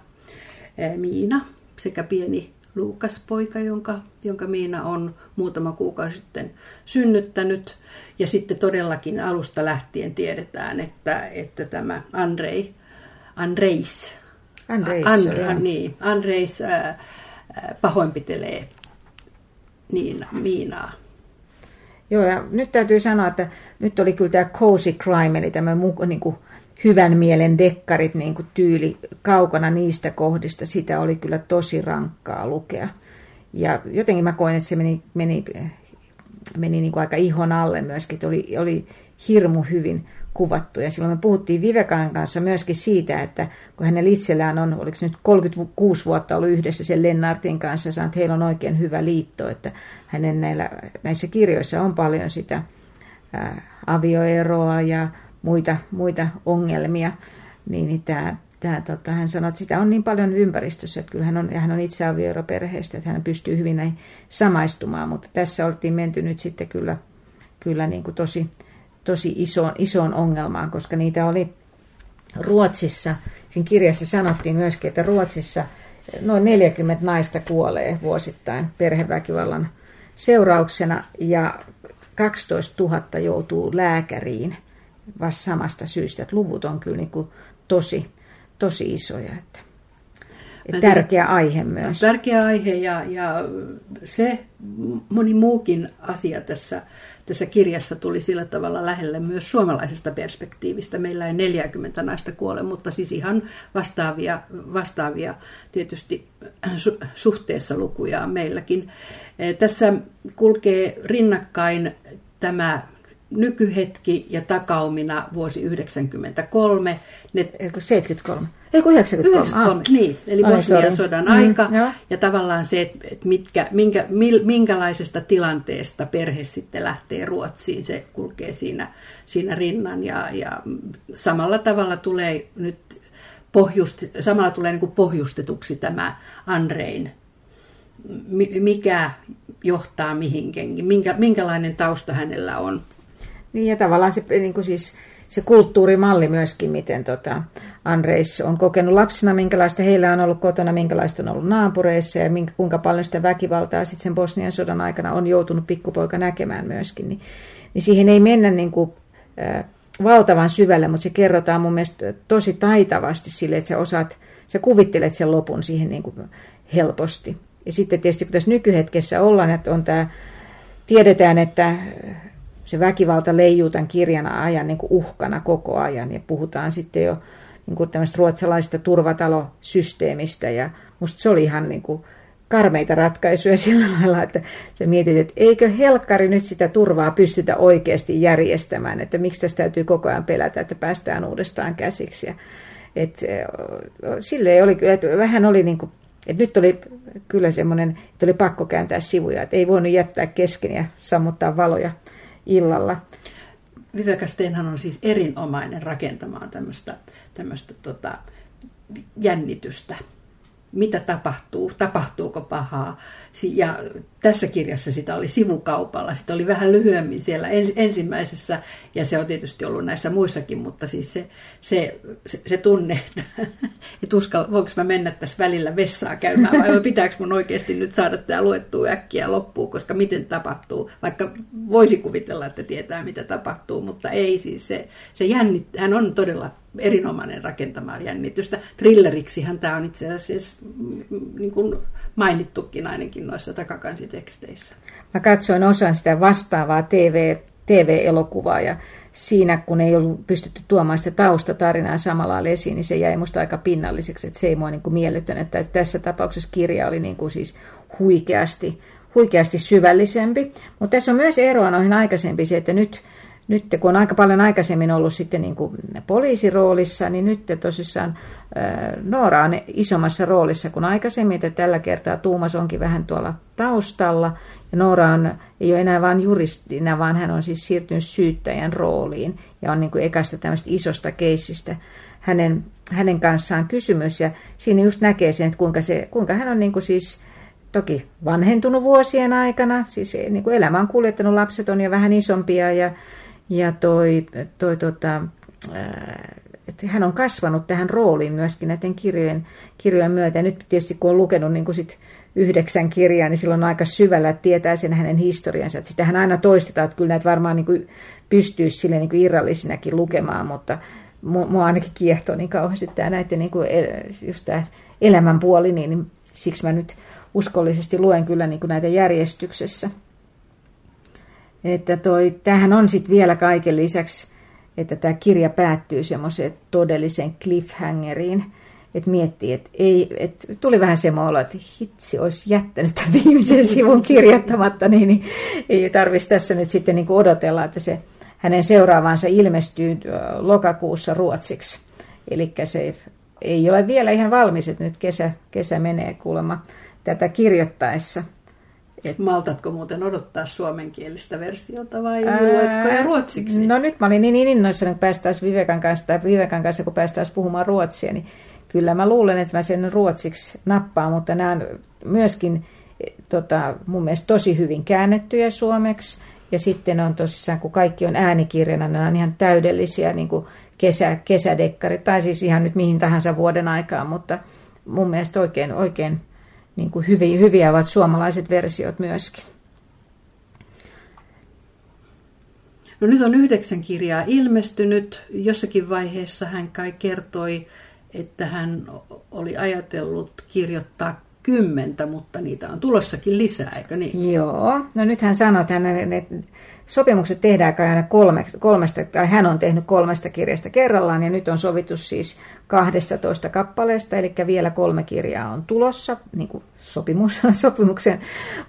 Miina sekä pieni Luukas poika, jonka, jonka Miina on muutama kuukausi sitten synnyttänyt. Ja sitten todellakin alusta lähtien tiedetään, että, että tämä Andrei, Andreis, Andreis, Andreis, Andreis, niin, Andreis äh, pahoinpitelee Niina, Miinaa. Joo, ja nyt täytyy sanoa, että nyt oli kyllä tämä cozy crime, eli tämä niin kuin hyvän mielen dekkarit niin kuin tyyli kaukana niistä kohdista. Sitä oli kyllä tosi rankkaa lukea. Ja jotenkin mä koin, että se meni, meni, meni niin kuin aika ihon alle myöskin, että oli, oli hirmu hyvin kuvattu. Ja silloin me puhuttiin Vivecan kanssa myöskin siitä, että kun hänellä itsellään on, oliko nyt kolmekymmentäkuusi vuotta ollut yhdessä sen Lennartin kanssa, sanoi, että heillä on oikein hyvä liitto, että hänen näillä, näissä kirjoissa on paljon sitä ää, avioeroa ja muita, muita ongelmia, niin, niin tää, tää, tota, hän sanoi, että sitä on niin paljon ympäristössä, että kyllä hän on, ja hän on itse avioeroperheestä, että hän pystyy hyvin näin samaistumaan, mutta tässä oltiin menty nyt sitten kyllä, kyllä niin kuin tosi tosi isoon, isoon ongelmaan, koska niitä oli Ruotsissa, siinä kirjassa sanottiin myöskin, että Ruotsissa noin neljäkymmentä naista kuolee vuosittain perheväkivallan seurauksena ja kaksitoistatuhatta joutuu lääkäriin vasta samasta syystä. Että luvut on kyllä niin kuin tosi, tosi isoja. Että, että tärkeä aihe myös. Tärkeä aihe ja, ja se moni muukin asia tässä Tässä kirjassa tuli sillä tavalla lähelle myös suomalaisesta perspektiivistä. Meillä ei neljäkymmentä naista kuole, mutta siis ihan vastaavia, vastaavia tietysti suhteessa lukuja meilläkin. Tässä kulkee rinnakkain tämä nykyhetki ja takaumina vuosi yhdeksänkymmentäkolme. Ne... seitsemänkymmentäkolme. Eikö yhdeksänkymmentäkolme? yhdeksänkymmentäkolme ah. Niin, eli Bosnian sodan aika mm, ja tavallaan se, että mitkä, minkä, minkälaisesta tilanteesta perhe sitten lähtee Ruotsiin, se kulkee siinä, siinä rinnan ja, ja samalla tavalla tulee nyt pohjust, samalla tulee niin kuin pohjustetuksi tämä Andrein, mikä johtaa mihinkin, minkä, minkälainen tausta hänellä on. Niin ja tavallaan se, niin kuin siis, se kulttuurimalli myöskin, miten tota, Andreis on kokenut lapsena, minkälaista heillä on ollut kotona, minkälaista on ollut naapureissa ja minkä, kuinka paljon sitä väkivaltaa sitten sen Bosnian sodan aikana on joutunut pikkupoika näkemään myöskin. Niin, niin siihen ei mennä niin kuin, äh, valtavan syvälle, mutta se kerrotaan mun mielestä tosi taitavasti sille, että sä, osaat, sä kuvittelet sen lopun siihen niin kuin helposti. Ja sitten tietysti kun tässä nykyhetkessä ollaan, että on tämä, tiedetään, että se väkivalta leijuu tämän kirjan ajan niin kuin uhkana koko ajan. Ja puhutaan sitten jo niin kuin tämmöistä ruotsalaisesta turvatalosysteemistä. Ja musta se oli ihan niin kuin karmeita ratkaisuja sillä lailla, että sä mietit, että eikö helkkari nyt sitä turvaa pystytä oikeasti järjestämään, että miksi tässä täytyy koko ajan pelätä, että päästään uudestaan käsiksi. Ja, et, silleen oli, että vähän oli niin kuin, että nyt oli kyllä semmoinen, että oli pakko kääntää sivuja, että ei voinut jättää kesken ja sammuttaa valoja illalla. Viveca Stenhan on siis erinomainen rakentamaan tämmöistä, tämmöistä tota, jännitystä. Mitä tapahtuu, tapahtuuko pahaa. Ja tässä kirjassa sitä oli sivukaupalla, sitä oli vähän lyhyemmin siellä ensimmäisessä, ja se on tietysti ollut näissä muissakin, mutta siis se, se, se, se tunne, että et uskal, voinko mä mennä tässä välillä vessaa käymään, vai pitääkö mun oikeasti nyt saada tämä luettua äkkiä loppuun, koska miten tapahtuu, vaikka voisi kuvitella, että tietää mitä tapahtuu, mutta ei siis se, se jännittää, hän on todella erinomainen rakentamaan jännitystä. Thrilleriksihän tämä on itse asiassa siis, niin kuin mainittukin ainakin noissa takakansiteksteissä. Mä katsoin osan sitä vastaavaa T V, T V-elokuvaa ja siinä kun ei ollut pystytty tuomaan sitä taustatarinaa samalla esiin, niin se jäi musta aika pinnalliseksi, että se ei mua niin kuin miellytön, että tässä tapauksessa kirja oli niin kuin siis huikeasti, huikeasti syvällisempi. Mutta tässä on myös eroa noihin aikaisempiin se, että nyt Nyt kun on aika paljon aikaisemmin ollut sitten niin kuin poliisiroolissa, niin nyt tosissaan Noora on isommassa roolissa kuin aikaisemmin, että tällä kertaa Tuomas onkin vähän tuolla taustalla. Ja Noora on, ei ole enää vain juristina, vaan hän on siis siirtynyt syyttäjän rooliin ja on niin kuin ekasta tämmöistä isosta keissistä hänen, hänen kanssaan kysymys. Ja siinä just näkee sen, että kuinka, se, kuinka hän on niin kuin siis toki vanhentunut vuosien aikana, siis niin kuin elämä on kuljettanut, lapset on jo vähän isompia ja Ja toi, toi, tota, että hän on kasvanut tähän rooliin myöskin näiden kirjojen, kirjojen myötä. Ja nyt tietysti kun on lukenut niin kun sit yhdeksän kirjaa, niin silloin on aika syvällä, että tietää sen hänen historiansa. Että sitähän aina toistetaan, että kyllä näitä varmaan niin pystyisi sille niin irrallisinakin lukemaan, mutta mua ainakin kiehtoo niin kauheasti tämä näiden niin just tämä elämänpuoli, niin siksi mä nyt uskollisesti luen kyllä niin näitä järjestyksessä. Että toi, tämähän on sitten vielä kaiken lisäksi, että tämä kirja päättyy semmoiseen todelliseen cliffhangeriin, että miettii, että et tuli vähän semmoinen olo, että hitsi, olisi jättänyt tämän viimeisen sivun kirjoittamatta, niin, niin ei tarvitsisi tässä nyt sitten niin kuin odotella, että se hänen seuraavansa ilmestyy lokakuussa ruotsiksi. Eli se ei ole vielä ihan valmis, että nyt kesä, kesä menee kuulemma tätä kirjoittaessa. Et maltatko muuten odottaa suomenkielistä versiota vai Ää... luetko ja ruotsiksi? No nyt mä olin niin innoissa, kun päästään Vivecan kanssa, tai Vivecan kanssa, kun päästään puhumaan ruotsia, niin kyllä mä luulen, että mä sen ruotsiksi nappaan, mutta nämä on myöskin tota, mun mielestä tosi hyvin käännettyjä suomeksi. Ja sitten on tosissaan, kun kaikki on äänikirjana, nämä on ihan täydellisiä niin kuin kesä, kesädekkarit, tai siis ihan nyt mihin tahansa vuoden aikaan, mutta mun mielestä oikein oikein. Niin kuin hyviä, hyviä ovat suomalaiset versiot myöskin. No nyt on yhdeksän kirjaa ilmestynyt. Jossakin vaiheessa hän kai kertoi, että hän oli ajatellut kirjoittaa kymmentä, mutta niitä on tulossakin lisää, eikö niin? Joo. No nyt hän sanoi, että hän, ne sopimukset tehdään kai aina kolmesta, kolmesta, tai hän on tehnyt kolmesta kirjasta kerrallaan, ja nyt on sovittu siis kahdestatoista kappaleesta, eli vielä kolme kirjaa on tulossa, niin kuin sopimus, sopimuksen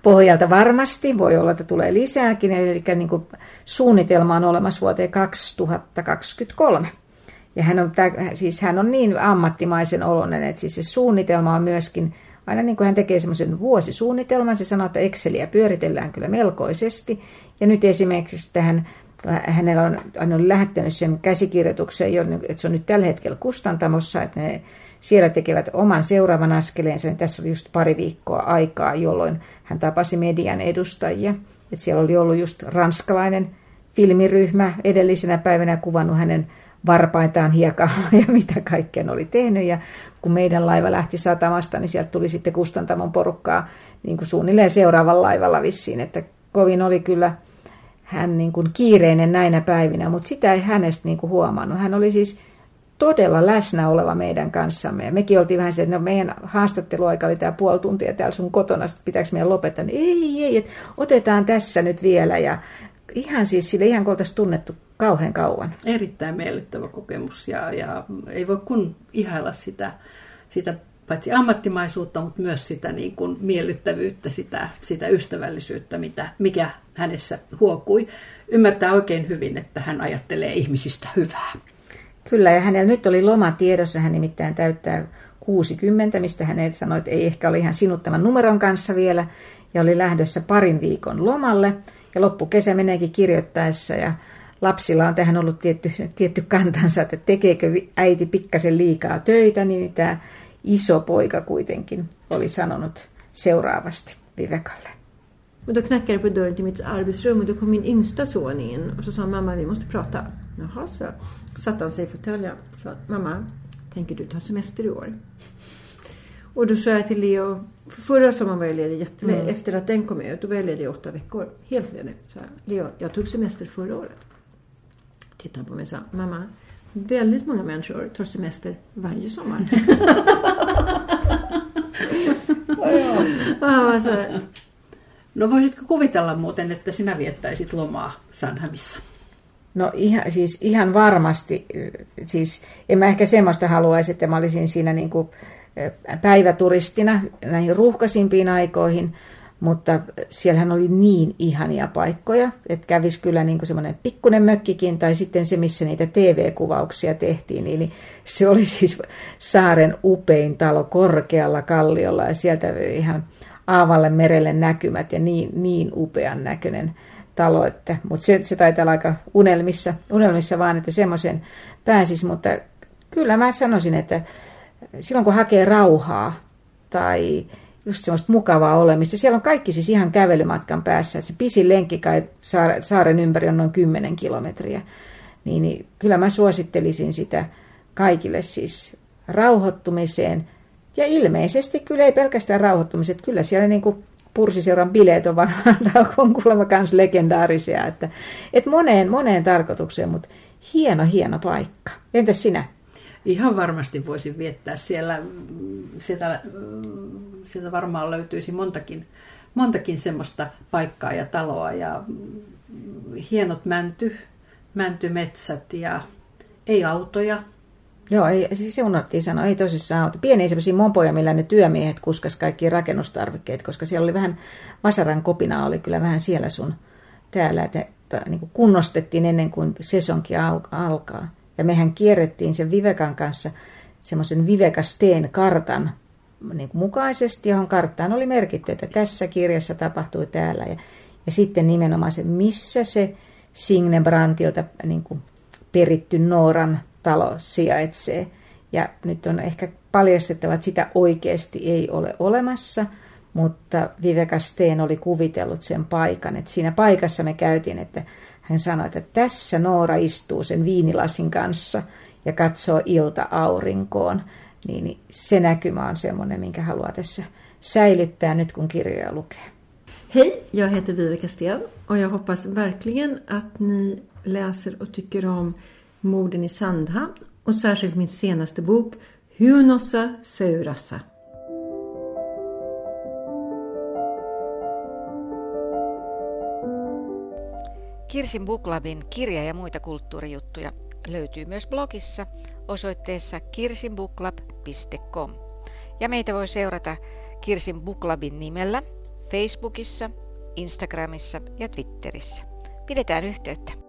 pohjalta varmasti, voi olla, että tulee lisääkin, eli niin kuin suunnitelma on olemassa vuoteen kaksituhattakaksikymmentäkolme. Ja hän on, siis hän on niin ammattimaisen oloinen, että siis se suunnitelma on myöskin, aina niin kuin hän tekee semmoisen vuosisuunnitelman, se sanoo, että Exceliä pyöritellään kyllä melkoisesti. Ja nyt esimerkiksi tähän, hänellä on, hän on lähettänyt sen käsikirjoitukseen, että se on nyt tällä hetkellä kustantamossa, että ne siellä tekevät oman seuraavan askeleensa. Niin tässä oli just pari viikkoa aikaa, jolloin hän tapasi median edustajia. Että siellä oli ollut just ranskalainen filmiryhmä edellisenä päivänä kuvannut hänen varpaitaan hiekaa ja mitä kaikkea oli tehnyt. Ja kun meidän laiva lähti satamasta, niin sieltä tuli sitten kustantamon porukkaa niin kuin suunnilleen seuraavan laivalla vissiin. Että kovin oli kyllä hän niin kuin kiireinen näinä päivinä, mutta sitä ei hänestä niin kuin huomannut. Hän oli siis todella läsnä oleva meidän kanssamme. Ja mekin oltiin vähän se, että no meidän haastatteluaika oli tämä puoli tuntia täällä sun kotona, sitten pitääkö meidän lopettaa? Ei, ei, että otetaan tässä nyt vielä. Ja ihan siis sille ihan kun oltaisiin tunnettu kauhean kauan. Erittäin miellyttävä kokemus ja, ja ei voi kun ihailla sitä, sitä paitsi ammattimaisuutta, mutta myös sitä niin kuin miellyttävyyttä, sitä, sitä ystävällisyyttä, mitä, mikä hänessä huokui. Ymmärtää oikein hyvin, että hän ajattelee ihmisistä hyvää. Kyllä, ja hänellä nyt oli loma tiedossa, hän nimittäin täyttää kuusikymmentä, mistä hän sanoi, että ei ehkä ole ihan sinut tämän numeron kanssa vielä, ja oli lähdössä parin viikon lomalle, ja loppukesä meneekin kirjoittaessa, ja lapsilla on tähän ollut tietty, tietty kantansa, että tekeekö äiti pikkasen liikaa töitä, niin tämä iso poika kuitenkin oli sanonut seuraavasti Vivekalle. Då knackade på dörren till mitt arbetsrum och då kom min yngsta son in och så sa mamma, vi måste prata. Jaha, så satte han sig i fåtöljen och sa, mamma, tänker du ta semester i år? Och då sa jag till Leo, förra sommaren var jag ledig jätteledig, mm. efter att den kom ut, då var jag ledig i åtta veckor, helt ledig. Så här, Leo, jag tog semester förra året. Tittade på mig och sa, mamma, väldigt många människor tar semester varje sommar. Mamma sa, no voisitko kuvitella muuten, että sinä viettäisit lomaa Sandhamissa? No ihan, siis ihan varmasti. Siis en mä ehkä semmoista haluaisi, että mä olisin siinä niin kuin päiväturistina näihin ruuhkaisimpiin aikoihin. Mutta siellähän oli niin ihania paikkoja, että kävisi kyllä niin kuin semmoinen pikkuinen mökkikin tai sitten se, missä niitä T V-kuvauksia tehtiin. Niin se oli siis saaren upein talo korkealla kalliolla ja sieltä ihan aavalle merelle näkymät ja niin, niin upean näköinen talo. Mutta se, se taitaa olla aika unelmissa, unelmissa vaan, että semmoisen pääsisi. Mutta kyllä mä sanoisin, että silloin kun hakee rauhaa tai just semmoista mukavaa olemista, siellä on kaikki siis ihan kävelymatkan päässä. Että se pisin lenkki kai saaren ympäri on noin kymmenen kilometriä. Niin, niin kyllä mä suosittelisin sitä kaikille siis rauhoittumiseen. Ja ilmeisesti kyllä ei pelkästään rauhoittumiset, kyllä siellä niin kuin pursiseuran bileet on varmaan, tämä on kuulemma myös legendaarisia, että, että moneen, moneen tarkoitukseen, mutta hieno, hieno paikka. Entäs sinä? Ihan varmasti voisin viettää siellä, sieltä, sieltä varmaan löytyisi montakin, montakin semmoista paikkaa ja taloa ja hienot mänty, mäntymetsät ja ei autoja. Joo, ei, siis se unohtiin sanoa, ei tosissaan auto. Pieniä semmoisia mopoja, millä ne työmiehet kuskas kaikki rakennustarvikkeet, koska siellä oli vähän, vasaran kopina oli kyllä vähän siellä sun täällä, että niin kuin kunnostettiin ennen kuin sesonki alkaa. Ja mehän kierrettiin sen Vivekan kanssa semmoisen Viveca Sten kartan niin kuin mukaisesti, johon karttaan oli merkitty, että tässä kirjassa tapahtui täällä. Ja, ja sitten nimenomaan se, missä se Signe Brandtilta niin kuin peritty Nooran talo sijaitsee. Ja nyt on ehkä paljastettava, että sitä oikeasti ei ole olemassa, mutta Viveca Sten oli kuvitellut sen paikan. Että siinä paikassa me käytiin, että hän sanoi, että tässä Noora istuu sen viinilasin kanssa ja katsoo ilta-aurinkoon. Niin se näkymä on semmoinen, minkä haluaa tässä säilyttää nyt, kun kirjoja lukee. Hei, jag heter Viveca Sten och jag hoppas verkligen att ni läser och tycker om morden i Sandhamn och särskilt min senaste bok Huonossa seurassa. Kirsin Book Clubin kirja ja muita kulttuurijuttuja löytyy myös blogissa osoitteessa kirsin book club piste com. Ja meitä voi seurata Kirsin Book Clubin nimellä Facebookissa, Instagramissa ja Twitterissä. Pidetään yhteyttä.